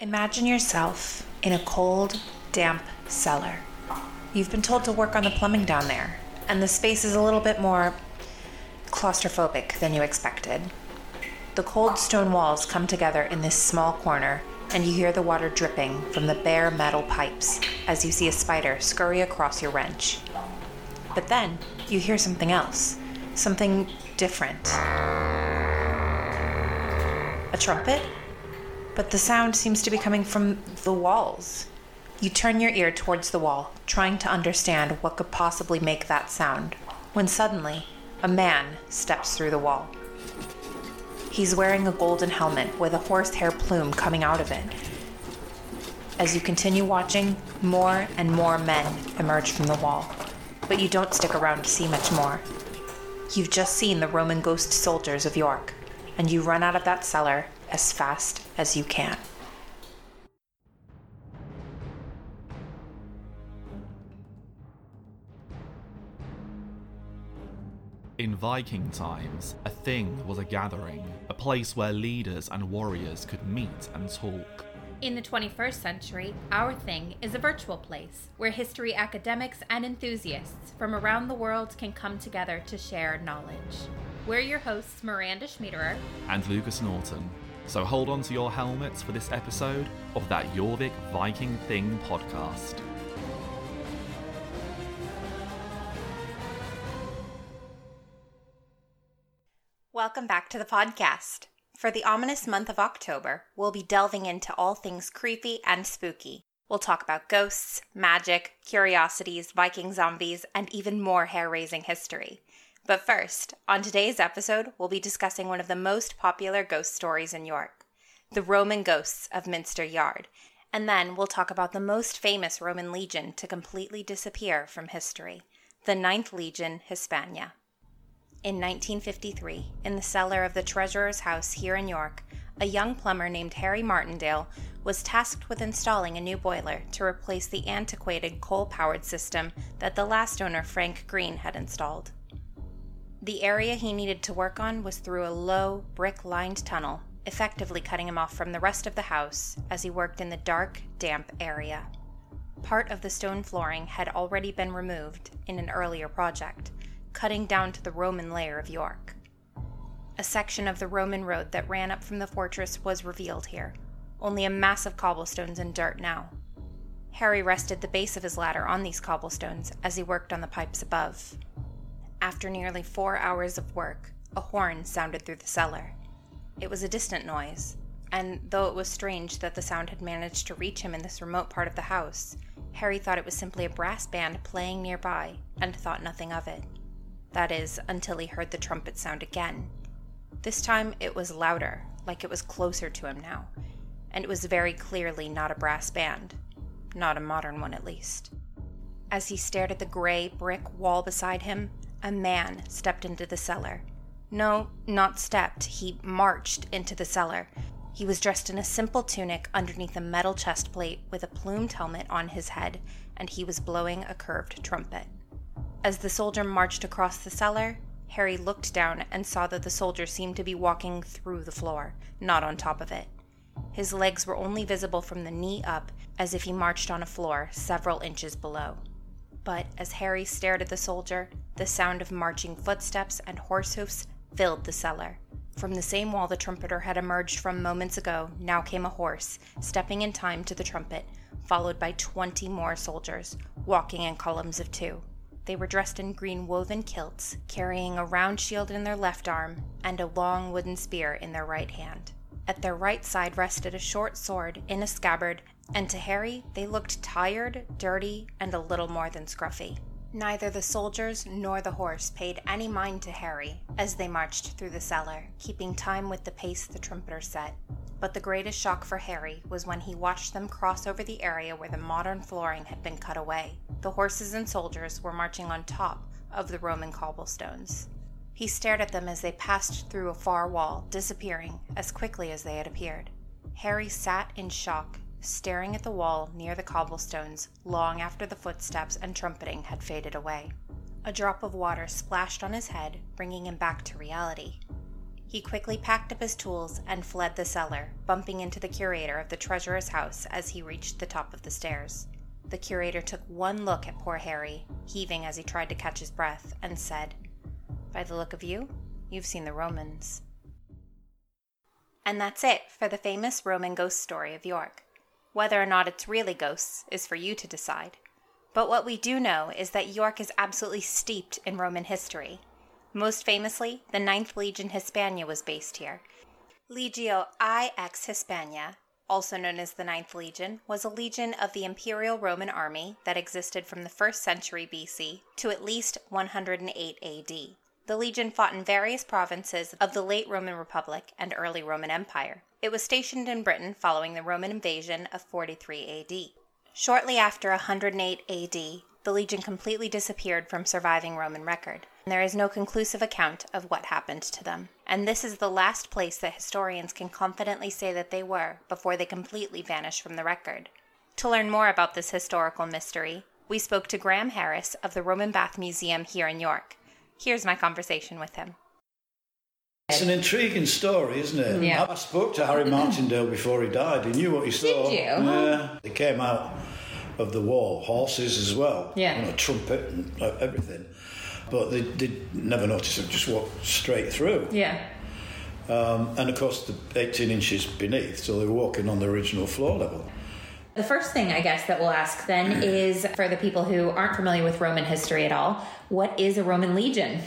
Imagine yourself in a cold, damp cellar. You've been told to work on the plumbing down there, and the space is a little bit more claustrophobic than you expected. The cold stone walls come together in this small corner, and you hear the water dripping from the bare metal pipes as you see a spider scurry across your wrench. But then you hear something else, something different. A trumpet? But the sound seems to be coming from the walls. You turn your ear towards the wall, trying to understand what could possibly make that sound, when suddenly, a man steps through the wall. He's wearing a golden helmet with a horsehair plume coming out of it. As you continue watching, more and more men emerge from the wall, but you don't stick around to see much more. You've just seen the Roman ghost soldiers of York, and you run out of that cellar as fast as you can. In Viking times, a thing was a gathering, a place where leaders and warriors could meet and talk. In the 21st century, our thing is a virtual place where history academics and enthusiasts from around the world can come together to share knowledge. We're your hosts, Miranda Schmiederer and Lucas Norton. So hold on to your helmets for this episode of That Jorvik Viking Thing podcast. Welcome back to the podcast. For the ominous month of October, we'll be delving into all things creepy and spooky. We'll talk about ghosts, magic, curiosities, Viking zombies, and even more hair-raising history. But first, on today's episode, we'll be discussing one of the most popular ghost stories in York, the Roman ghosts of Minster Yard. And then we'll talk about the most famous Roman legion to completely disappear from history, the Ninth Legion Hispania. In 1953, in the cellar of the Treasurer's House here in York, a young plumber named Harry Martindale was tasked with installing a new boiler to replace the antiquated coal-powered system that the last owner, Frank Green, had installed. The area he needed to work on was through a low, brick-lined tunnel, effectively cutting him off from the rest of the house as he worked in the dark, damp area. Part of the stone flooring had already been removed in an earlier project, cutting down to the Roman layer of York. A section of the Roman road that ran up from the fortress was revealed here, only a mass of cobblestones and dirt now. Harry rested the base of his ladder on these cobblestones as he worked on the pipes above. After nearly 4 hours of work, a horn sounded through the cellar. It was a distant noise, and though it was strange that the sound had managed to reach him in this remote part of the house, Harry thought it was simply a brass band playing nearby and thought nothing of it. That is, until he heard the trumpet sound again. This time it was louder, like it was closer to him now, and it was very clearly not a brass band. Not a modern one, at least. As he stared at the gray brick wall beside him, a man stepped into the cellar. No, not stepped, he marched into the cellar. He was dressed in a simple tunic underneath a metal chest plate with a plumed helmet on his head, and he was blowing a curved trumpet. As the soldier marched across the cellar, Harry looked down and saw that the soldier seemed to be walking through the floor, not on top of it. His legs were only visible from the knee up, as if he marched on a floor several inches below. But as Harry stared at the soldier, the sound of marching footsteps and horse hoofs filled the cellar. From the same wall the trumpeter had emerged from moments ago, now came a horse, stepping in time to the trumpet, followed by 20 more soldiers, walking in columns of two. They were dressed in green woven kilts, carrying a round shield in their left arm and a long wooden spear in their right hand. At their right side rested a short sword in a scabbard, and to Harry, they looked tired, dirty, and a little more than scruffy. Neither the soldiers nor the horse paid any mind to Harry as they marched through the cellar, keeping time with the pace the trumpeter set. But the greatest shock for Harry was when he watched them cross over the area where the modern flooring had been cut away. The horses and soldiers were marching on top of the Roman cobblestones. He stared at them as they passed through a far wall, disappearing as quickly as they had appeared. Harry sat in shock, staring at the wall near the cobblestones long after the footsteps and trumpeting had faded away. A drop of water splashed on his head, bringing him back to reality. He quickly packed up his tools and fled the cellar, bumping into the curator of the treasurer's house as he reached the top of the stairs. The curator took one look at poor Harry, heaving as he tried to catch his breath, and said, "By the look of you, you've seen the Romans." And that's it for the famous Roman ghost story of York. Whether or not it's really ghosts is for you to decide. But what we do know is that York is absolutely steeped in Roman history. Most famously, the Ninth Legion Hispania was based here. Legio IX Hispania, also known as the Ninth Legion, was a legion of the Imperial Roman Army that existed from the 1st century BC to at least 108 AD. The legion fought in various provinces of the late Roman Republic and early Roman Empire. It was stationed in Britain following the Roman invasion of 43 AD. Shortly after 108 AD, the legion completely disappeared from surviving Roman record. There is no conclusive account of what happened to them, and this is the last place that historians can confidently say that they were before they completely vanished from the record. To learn more about this historical mystery, we spoke to Graham Harris of the Roman Bath Museum here in York. Here's my conversation with him. It's an intriguing story, isn't it? Yeah. I spoke to Harry Martindale before he died. He knew what he saw. Did you? Yeah. They came out of the war, horses as well, yeah, and a trumpet and everything. But they did never notice it, just walked straight through. Yeah. And of course, the 18 inches beneath, so they were walking on the original floor level. The first thing, I guess, that we'll ask then is, for the people who aren't familiar with Roman history at all, what is a Roman legion?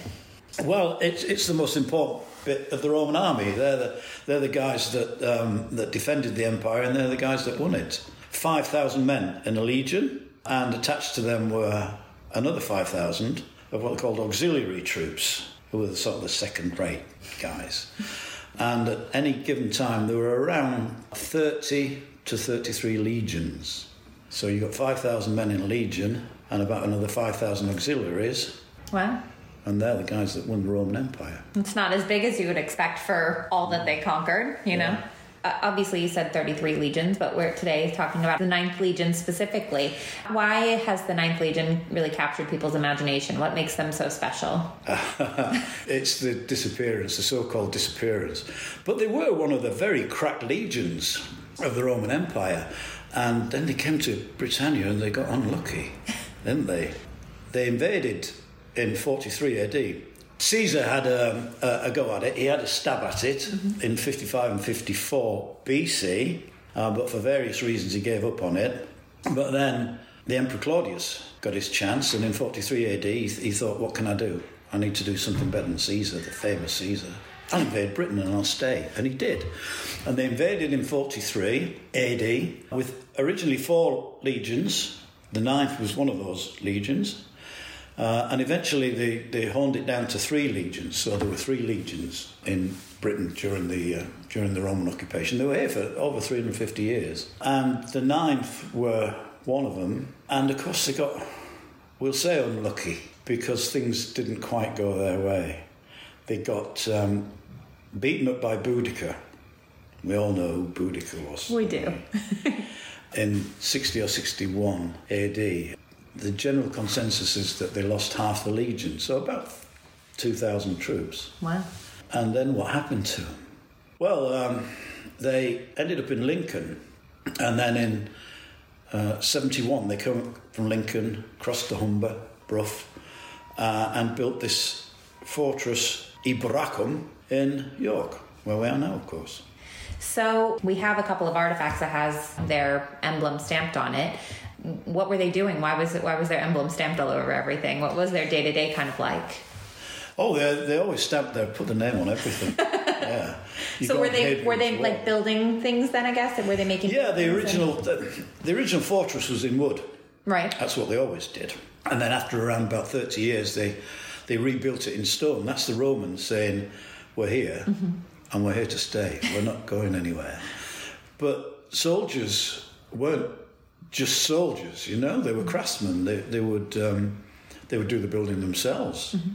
Well, it's the most important bit of the Roman army. They're the guys that defended the empire, and they're the guys that won it. 5,000 men in a legion, and attached to them were another 5,000. Of what are called auxiliary troops, who were sort of the second-rate guys. And at any given time, there were around 30 to 33 legions. So you got 5,000 men in a legion and about another 5,000 auxiliaries. Wow. And they're the guys that won the Roman Empire. It's not as big as you would expect for all that they conquered, you know? Obviously, you said 33 legions, but we're today talking about the Ninth Legion specifically. Why has the Ninth Legion really captured people's imagination? What makes them so special? It's the disappearance, the so-called disappearance. But they were one of the very crack legions of the Roman Empire. And then they came to Britannia and they got unlucky, didn't they? They invaded in 43 AD. Caesar had a go at it. He had a stab at it in 55 and 54 BC, but for various reasons he gave up on it. But then the Emperor Claudius got his chance, and in 43 AD he thought, what can I do? I need to do something better than Caesar, the famous Caesar. I'll invade Britain and I'll stay. And he did. And they invaded in 43 AD with originally 4 legions. The ninth was one of those legions. And eventually they honed it down to 3 legions. So there were 3 legions in Britain during the Roman occupation. They were here for over 350 years. And the ninth were one of them. And of course they got, we'll say unlucky, because things didn't quite go their way. They got beaten up by Boudicca. We all know who Boudicca was. We do. In 60 or 61 AD... The general consensus is that they lost half the legion, so about 2,000 troops. Wow. And then what happened to them? Well, they ended up in Lincoln, and then in 71 they came from Lincoln, crossed the Humber, Brough, and built this fortress, Eboracum, in York, where we are now, of course. So we have a couple of artifacts that has their emblem stamped on it. What were they doing? Why was their emblem stamped all over everything? What was their day-to-day kind of like? Oh, they always stamped their, put the name on everything. Yeah. So were they like building things then, I guess? And were they making? Yeah, the original fortress was in wood. Right. That's what they always did. And then after around about 30 years, they rebuilt it in stone. That's the Romans saying, we're here and we're here to stay. We're not going anywhere. But soldiers weren't just soldiers, you know. They were craftsmen. They would do the building themselves. Mm-hmm.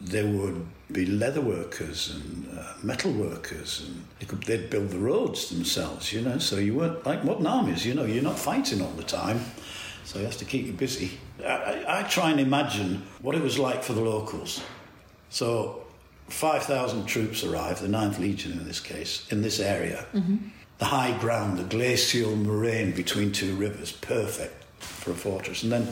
They would be leather workers and metal workers, and they'd build the roads themselves, you know. So you weren't like modern armies, you know. You're not fighting all the time, so you have to keep you busy. I try and imagine what it was like for the locals. So 5,000 troops arrived, the Ninth Legion in this case, in this area. Mm-hmm. The high ground, the glacial moraine between two rivers, perfect for a fortress. And then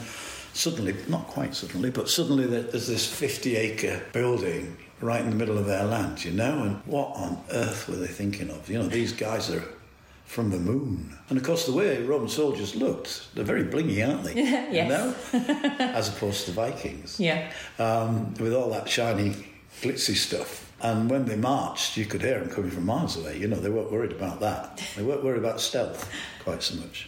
suddenly, not quite suddenly, but suddenly there's this 50-acre building right in the middle of their land, you know? And what on earth were they thinking of? You know, these guys are from the moon. And of course, the way Roman soldiers looked, they're very blingy, aren't they? Yes. You know? As opposed to Vikings. Yeah. With all that shiny, glitzy stuff. And when they marched, you could hear them coming from miles away. You know, they weren't worried about that. They weren't worried about stealth quite so much.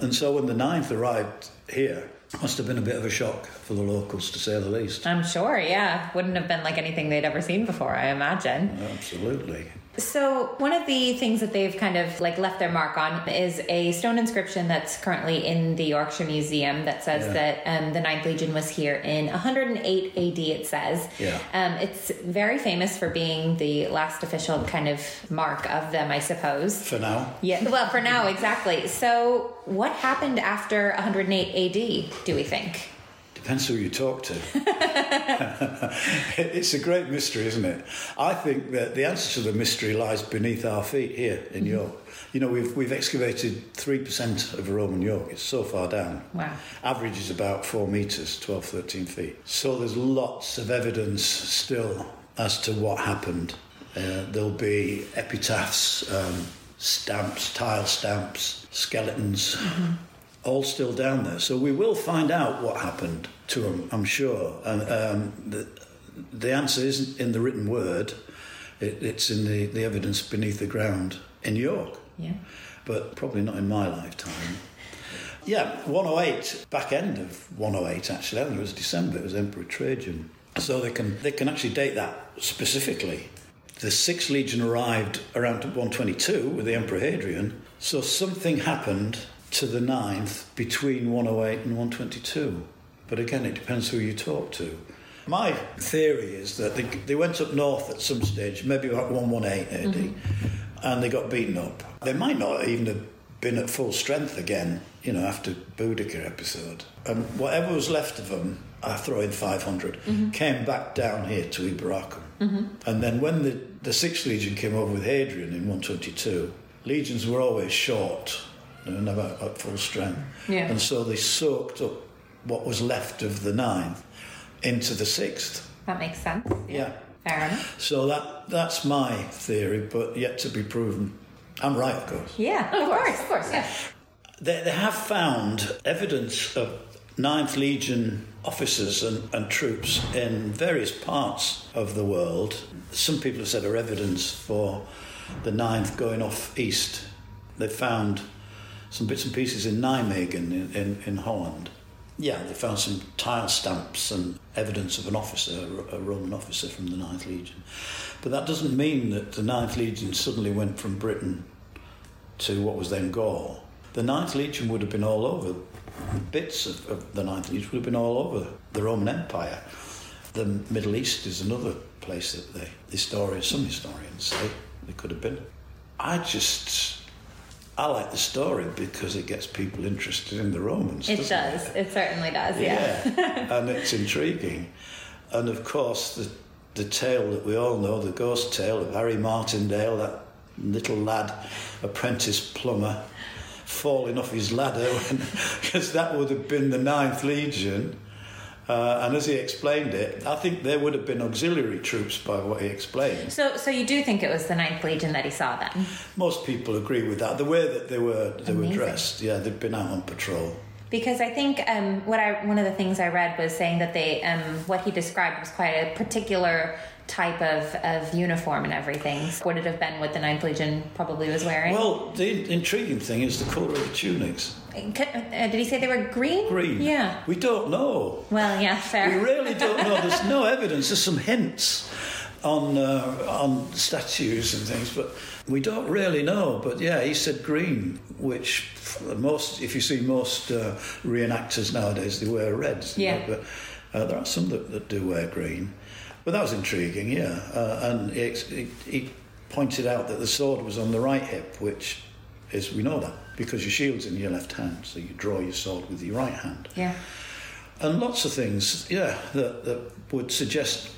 And so when the Ninth arrived here, it must have been a bit of a shock for the locals, to say the least. I'm sure, yeah. Wouldn't have been like anything they'd ever seen before, I imagine. Absolutely. So one of the things that they've kind of like left their mark on is a stone inscription that's currently in the Yorkshire Museum that says that the Ninth Legion was here in 108 AD, it says. Yeah. It's very famous for being the last official kind of mark of them, I suppose. For now. Yeah, well, for now, exactly. So what happened after 108 AD, do we think? Depends who you talk to. It's a great mystery, isn't it? I think that the answer to the mystery lies beneath our feet here in mm-hmm. York. You know, we've excavated 3% of Roman York. It's so far down. Wow. Average is about 4 metres, 12, 13 feet. So there's lots of evidence still as to what happened. There'll be epitaphs, stamps, tile stamps, skeletons, mm-hmm. all still down there. So we will find out what happened to them, I'm sure. And the answer isn't in the written word. It's in the evidence beneath the ground in York. Yeah. But probably not in my lifetime. Yeah, 108, back end of 108, actually. I think it was December. It was Emperor Trajan. So they can actually date that specifically. The 6th Legion arrived around 122 with the Emperor Hadrian. So something happened to the 9th between 108 and 122. But again, it depends who you talk to. My theory is that they went up north at some stage, maybe about 118 AD, mm-hmm. and they got beaten up. They might not even have been at full strength again, you know, after Boudicca episode. And whatever was left of them, I throw in 500, mm-hmm. came back down here to Eboracum. Mm-hmm. And then when the 6th Legion came over with Hadrian in 122, legions were always short, never at full strength. Yeah. And so they soaked up what was left of the 9th into the 6th. That makes sense. Yeah. Fair enough. So that's my theory, but yet to be proven. I'm right, of course. Yeah, of course, yeah. They have found evidence of 9th Legion officers and troops in various parts of the world. Some people have said are evidence for the 9th going off east. They found some bits and pieces in Nijmegen in Holland. Yeah, they found some tile stamps and evidence of an officer, a Roman officer from the 9th Legion. But that doesn't mean that the 9th Legion suddenly went from Britain to what was then Gaul. The 9th Legion would have been all over. Bits of the 9th Legion would have been all over the Roman Empire. The Middle East is another place that some historians say they could have been. I like the story because it gets people interested in the Romans. It does. It certainly does, yeah. And it's intriguing. And, of course, the tale that we all know, the ghost tale of Harry Martindale, that little lad, apprentice plumber, falling off his ladder, because that would have been the 9th Legion. And as he explained it, I think there would have been auxiliary troops by what he explained. So you do think it was the 9th Legion that he saw then? Most people agree with that. The way that they were dressed, yeah, they'd been out on patrol. Because I think one of the things I read was saying that they what he described was quite a particular type of uniform and everything. So would it have been what the 9th Legion probably was wearing? Well, the intriguing thing is the colour of the tunics. Did he say they were green? Green. Yeah. We don't know. Well, yeah, fair. We really don't know. There's no evidence. There's some hints on statues and things, but we don't really know. But yeah, he said green, which if you see most reenactors nowadays, they wear reds. Yeah. You know? But there are some that do wear green. But that was intriguing, yeah. And he pointed out that the sword was on the right hip, which is, we know that, because your shield's in your left hand, so you draw your sword with your right hand. Yeah. And lots of things, yeah, that would suggest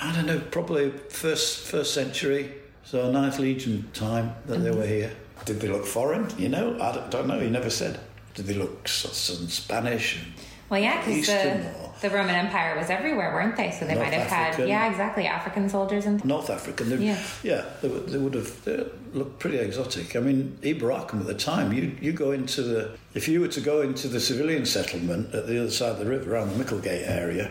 I don't know, probably first century, so Ninth Legion time that they were here. Did they look foreign? You know, I don't know. He never said. Did they look Spanish? Well, yeah, because the Roman Empire was everywhere, weren't they? So they North might have African, had, yeah, exactly, African soldiers and North African. They would have looked pretty exotic. I mean, Eboracum at the time, you go into the, if you were to go into the civilian settlement at the other side of the river, around the Micklegate area,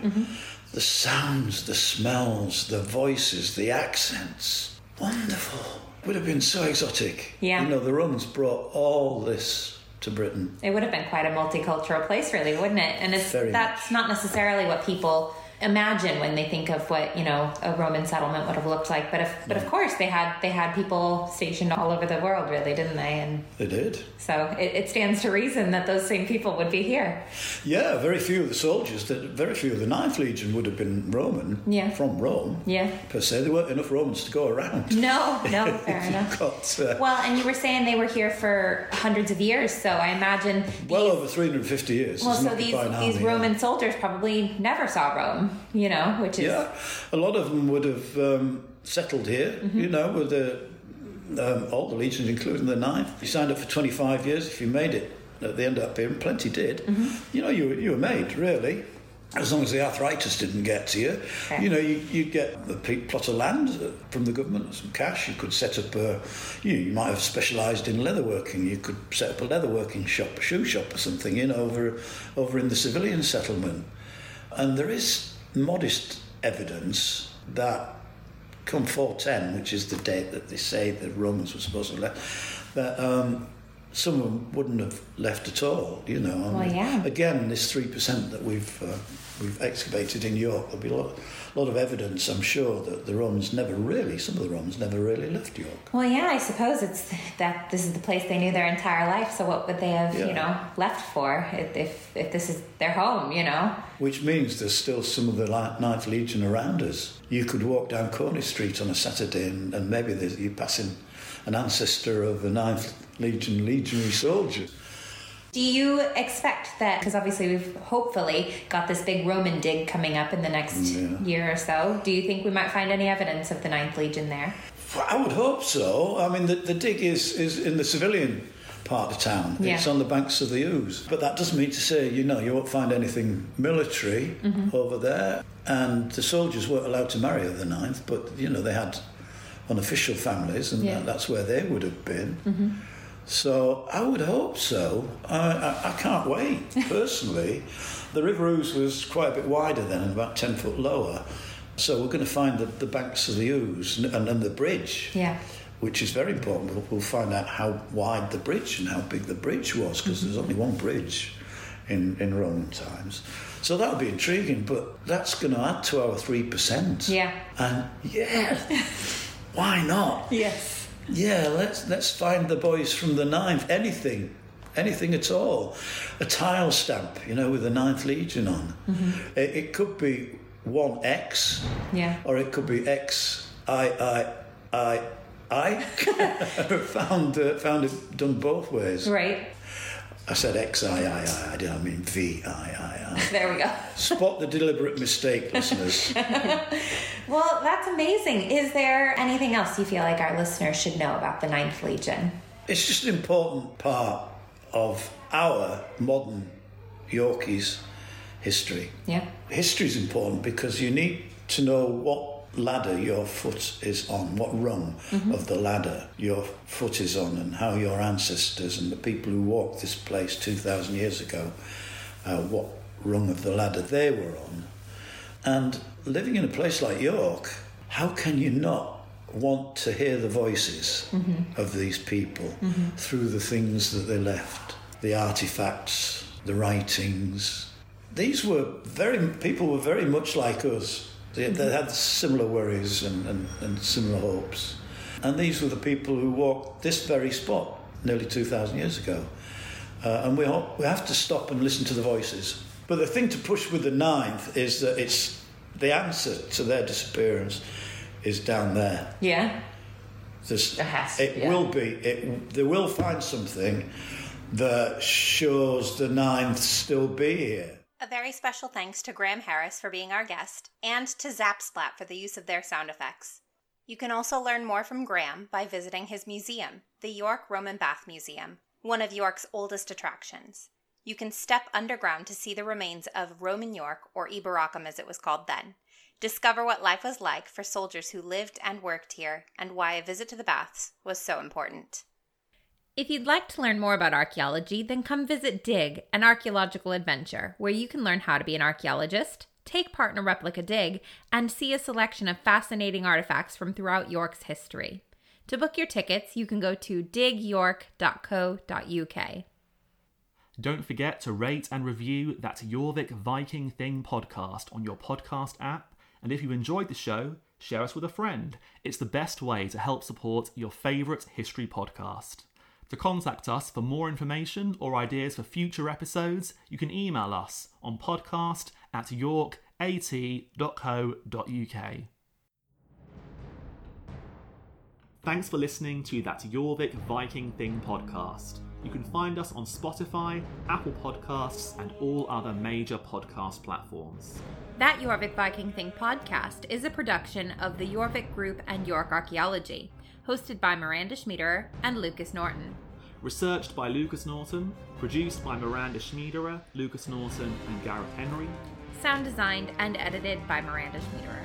the sounds, the smells, the voices, the accents, wonderful. Would have been so exotic. Yeah. You know, the Romans brought all this to Britain. It would have been quite a multicultural place, really, wouldn't it? And that's not necessarily what people imagine when they think of what, you know, a Roman settlement would have looked like. But of course, they had people stationed all over the world, really, didn't they? And they did. So it stands to reason that those same people would be here. Yeah, very few of the soldiers, very few of the Ninth Legion would have been Roman, from Rome. Yeah. Per se, there weren't enough Romans to go around. No, fair enough. Well, and you were saying they were here for hundreds of years, so I imagine over 350 years. Well, so these Roman soldiers probably never saw Rome. You know, which is... Yeah, a lot of them would have settled here, you know, with all the legions, including the ninth. You signed up for 25 years if you made it at the end up here, and plenty did. You know, you were made, really, as long as the arthritis didn't get to you. Okay. You know, you'd get a plot of land from the government, some cash. You could set up you might have specialised in leatherworking. You could set up a leatherworking shop, a shoe shop or something, you know, over in the civilian settlement. And there is modest evidence that come 410, which is the date that they say the Romans were supposed to have left, that some of them wouldn't have left at all, you know. Again, this 3% that we've excavated in York, there'll be a lot of evidence, I'm sure, that some of the Romans never really left York. Well, yeah, I suppose it's that this is the place they knew their entire life, so what would they have, you know, left for if this is their home, you know? Which means there's still some of the Ninth Legion around us. You could walk down Corney Street on a Saturday and maybe you're passing an ancestor of the Ninth Legion legionary soldier. Do you expect that, because obviously we've hopefully got this big Roman dig coming up in the next year or so, do you think we might find any evidence of the Ninth Legion there? I would hope so. I mean, the dig is in the civilian part of town. Yeah. It's on the banks of the Ouse. But that doesn't mean to say, you know, you won't find anything military over there. And the soldiers weren't allowed to marry the Ninth, but, you know, they had unofficial families, and that's where they would have been. So I would hope so. I can't wait, personally. The River Ouse was quite a bit wider then, about 10 foot lower. So we're going to find the banks of the Ouse and the bridge, which is very important. We'll find out how wide the bridge and how big the bridge was, because there's only one bridge in Roman times. So that would be intriguing, but that's going to add to our 3%. Yeah. And why not? Yes. Yeah, let's find the boys from the ninth. Anything at all. A tile stamp, you know, with the Ninth Legion on. It could be 1X, or it could be XIII. Found it done both ways. Right. I said XIII. I didn't mean VIII. There we go. Spot the deliberate mistake, listeners. Well, that's amazing. Is there anything else you feel like our listeners should know about the Ninth Legion? It's just an important part of our modern Yorkies' history. Yeah. History's important because you need to know what ladder your foot is on, what rung of the ladder your foot is on, and how your ancestors and the people who walked this place 2,000 years ago, what rung of the ladder they were on. And living in a place like York, how can you not want to hear the voices of these people through the things that they left? The artefacts, the writings. These people were very much like us. They had similar worries and similar hopes. And these were the people who walked this very spot nearly 2,000 years ago. And we have to stop and listen to the voices. But the thing to push with the ninth is that it's the answer to their disappearance is down there. Yeah. They will find something that shows the ninth still be here. A very special thanks to Graham Harris for being our guest, and to Zapsplat for the use of their sound effects. You can also learn more from Graham by visiting his museum, the York Roman Bath Museum, one of York's oldest attractions. You can step underground to see the remains of Roman York, or Eboracum as it was called then. Discover what life was like for soldiers who lived and worked here, and why a visit to the baths was so important. If you'd like to learn more about archaeology, then come visit DIG, an archaeological adventure, where you can learn how to be an archaeologist, take part in a replica dig, and see a selection of fascinating artifacts from throughout York's history. To book your tickets, you can go to digyork.co.uk. Don't forget to rate and review That Jorvik Viking Thing podcast on your podcast app. And if you enjoyed the show, share us with a friend. It's the best way to help support your favourite history podcast. To contact us for more information or ideas for future episodes, you can email us on podcast@yorkat.co.uk. Thanks for listening to That Jorvik Viking Thing podcast. You can find us on Spotify, Apple Podcasts, and all other major podcast platforms. That Jorvik Viking Thing podcast is a production of the Jorvik Group and York Archaeology, hosted by Miranda Schmiederer and Lucas Norton. Researched by Lucas Norton, produced by Miranda Schmiederer, Lucas Norton, and Gareth Henry. Sound designed and edited by Miranda Schmiederer.